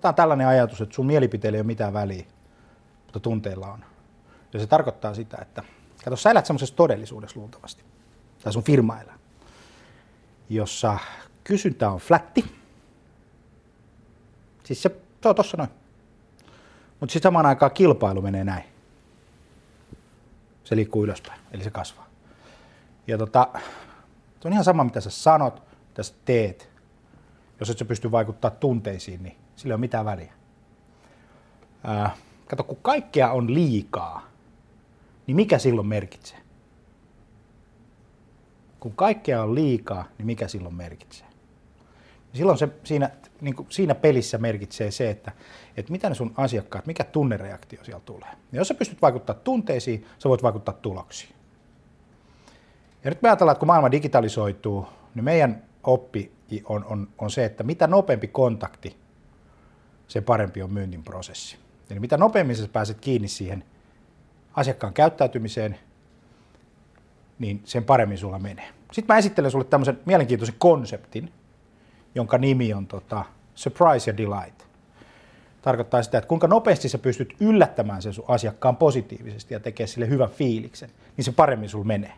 Otetaan tällainen ajatus, että sun mielipiteellä ei ole mitään väliä, mutta tunteilla on. Ja se tarkoittaa sitä, että kato, sä elät semmoisessa todellisuudessa luultavasti, tai sun firma elää, jossa kysyntä on flätti. Siis se on tossa noin. Mutta sitten samaan aikaan kilpailu menee näin. Se liikkuu ylöspäin, eli se kasvaa. Ja se on ihan sama, mitä sä sanot, mitä sä teet. Jos et sä pysty vaikuttaa tunteisiin, niin sillä ei ole mitään väliä. Kato, kun kaikkea on liikaa, niin mikä silloin merkitsee? Kun kaikkea on liikaa, niin mikä silloin merkitsee? Silloin se siinä pelissä merkitsee se, että mitä ne sun asiakkaat, mikä tunnereaktio siellä tulee. Ja jos sä pystyt vaikuttamaan tunteisiin, sä voit vaikuttaa tuloksiin. Ja nyt me ajatellaan, että kun maailma digitalisoituu, niin meidän oppi on se, että mitä nopeampi kontakti, se parempi on myynnin prosessi. Eli mitä nopeammin sä pääset kiinni siihen asiakkaan käyttäytymiseen, niin sen paremmin sulla menee. Sitten mä esittelen sulle tämmöisen mielenkiintoisen konseptin, jonka nimi on Surprise ja Delight. Tarkoittaa sitä, että kuinka nopeasti sä pystyt yllättämään sen sun asiakkaan positiivisesti ja tekee sille hyvän fiiliksen, niin se paremmin sulla menee.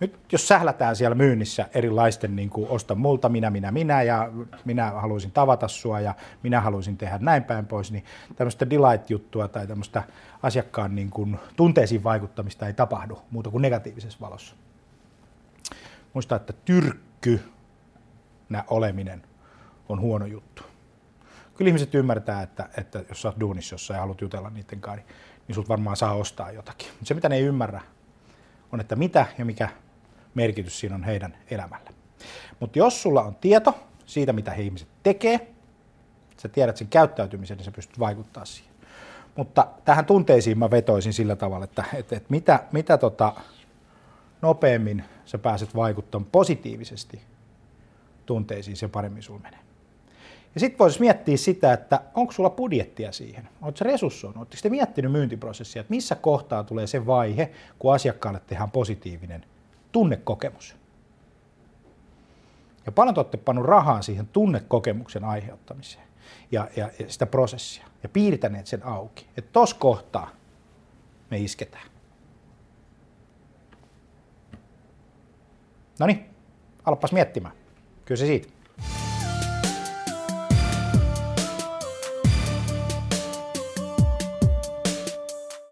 Nyt jos sählätään siellä myynnissä erilaisten niin kuin osta multa, minä ja minä haluaisin tavata sua ja minä haluaisin tehdä näin päin pois, niin tämmöistä delight-juttua tai tämmöistä asiakkaan niin kuin tunteisiin vaikuttamista ei tapahdu muuta kuin negatiivisessa valossa. Muista, että tyrkkynä oleminen on huono juttu. Kyllä ihmiset ymmärtää, että jos sä oot duunissa jossain ja haluat jutella niiden kanssa, niin sulta varmaan saa ostaa jotakin. Mutta se mitä ne ei ymmärrä on, että mitä ja mikä merkitys siinä on heidän elämällä. Mutta jos sulla on tieto siitä, mitä he ihmiset tekee, sä tiedät sen käyttäytymisen, niin sä pystyt vaikuttaa siihen. Mutta tähän tunteisiin mä vetoisin sillä tavalla, että mitä nopeammin sä pääset vaikuttamaan positiivisesti tunteisiin, se paremmin sulla menee. Ja sit voisi miettiä sitä, että onko sulla budjettia siihen, oletko sä resurssoinut, oletteko te miettinyt myyntiprosessia, että missä kohtaa tulee se vaihe, kun asiakkaalle tehdään positiivinen tunnekokemus. Ja paljon te olette pannut rahaa siihen tunnekokemuksen aiheuttamiseen ja sitä prosessia ja piirtäneet sen auki, että tossa kohtaa me isketään. Noniin, alapas miettimään, kyllä se siitä.